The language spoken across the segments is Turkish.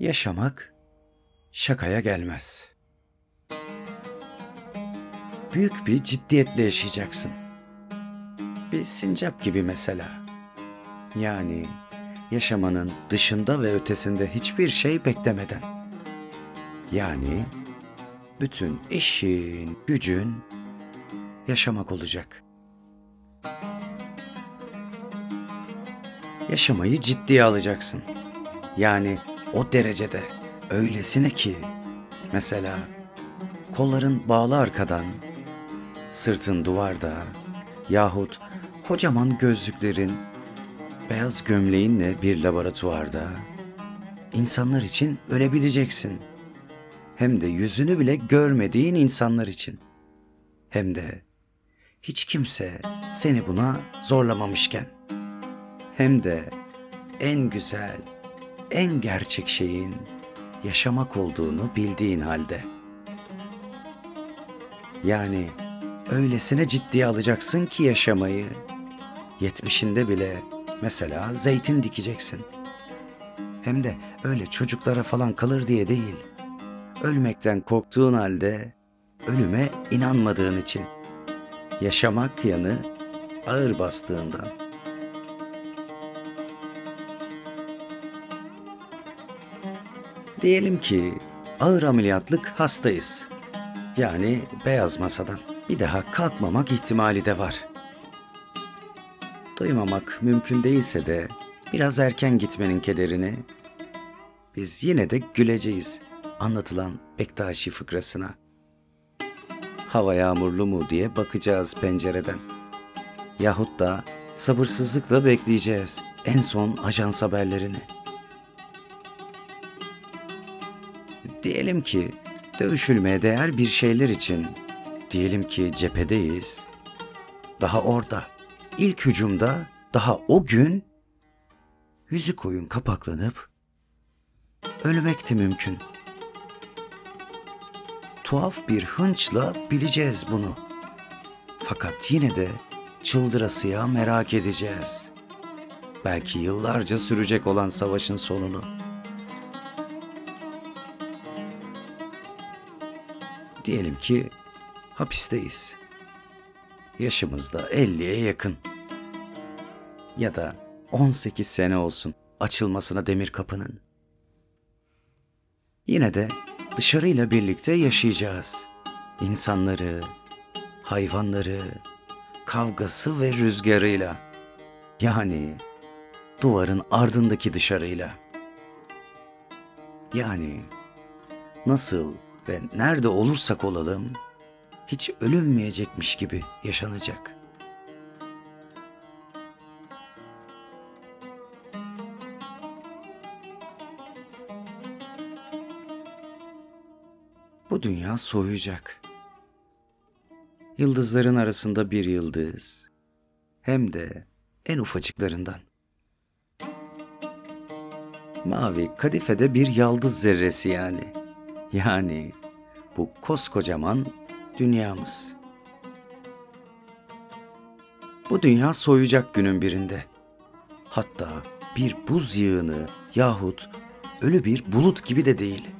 Yaşamak şakaya gelmez. Büyük bir ciddiyetle yaşayacaksın. Bir sincap gibi mesela. Yani yaşamanın dışında ve ötesinde hiçbir şey beklemeden. Yani bütün işin, gücün yaşamak olacak. Yaşamayı ciddiye alacaksın. Yani o derecede, öylesine ki mesela kolların bağlı arkadan, sırtın duvarda yahut kocaman gözlüklerin, beyaz gömleğinle bir laboratuvarda insanlar için ölebileceksin. Hem de yüzünü bile görmediğin insanlar için. Hem de hiç kimse seni buna zorlamamışken. Hem de en güzel, en gerçek şeyin yaşamak olduğunu bildiğin halde. Yani öylesine ciddiye alacaksın ki yaşamayı, 70'inde bile mesela zeytin dikeceksin. Hem de öyle çocuklara falan kalır diye değil, ölmekten korktuğun halde ölüme inanmadığın için, yaşamak yanı ağır bastığından. Diyelim ki ağır ameliyatlık hastayız. Yani beyaz masadan bir daha kalkmamak ihtimali de var. Duymamak mümkün değilse de biraz erken gitmenin kederini biz yine de güleceğiz anlatılan Bektaşi fıkrasına. Hava yağmurlu mu diye bakacağız pencereden. Yahut da sabırsızlıkla bekleyeceğiz en son ajans haberlerini. Diyelim ki dövüşülmeye değer bir şeyler için, diyelim ki cephedeyiz, daha orada, ilk hücumda, daha o gün, yüzü koyun kapaklanıp ölmek de mümkün. Tuhaf bir hınçla bileceğiz bunu. Fakat yine de çıldırasıya merak edeceğiz. Belki yıllarca sürecek olan savaşın sonunu. Diyelim ki hapisteyiz. Yaşımız da 50'ye yakın. Ya da 18 sene olsun açılmasına demir kapının. Yine de dışarıyla birlikte yaşayacağız. İnsanları, hayvanları, kavgası ve rüzgarıyla. Yani duvarın ardındaki dışarıyla. Yani nasıl ve nerede olursak olalım, hiç ölünmeyecekmiş gibi yaşanacak. Bu dünya soğuyacak. Yıldızların arasında bir yıldız, hem de en ufacıklarından. Mavi kadifede bir yaldız zerresi yani. Yani bu koskocaman dünyamız. Bu dünya soğuyacak günün birinde. Hatta bir buz yığını yahut ölü bir bulut gibi de değil.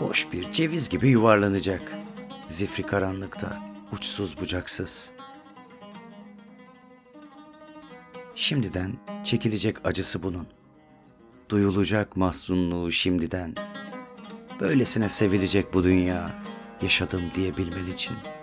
Boş bir ceviz gibi yuvarlanacak. Zifiri karanlıkta, uçsuz bucaksız. Şimdiden çekilecek acısı bunun. Duyulacak mahzunluğu şimdiden. Böylesine sevilecek bu dünya, yaşadım diyebilmen için.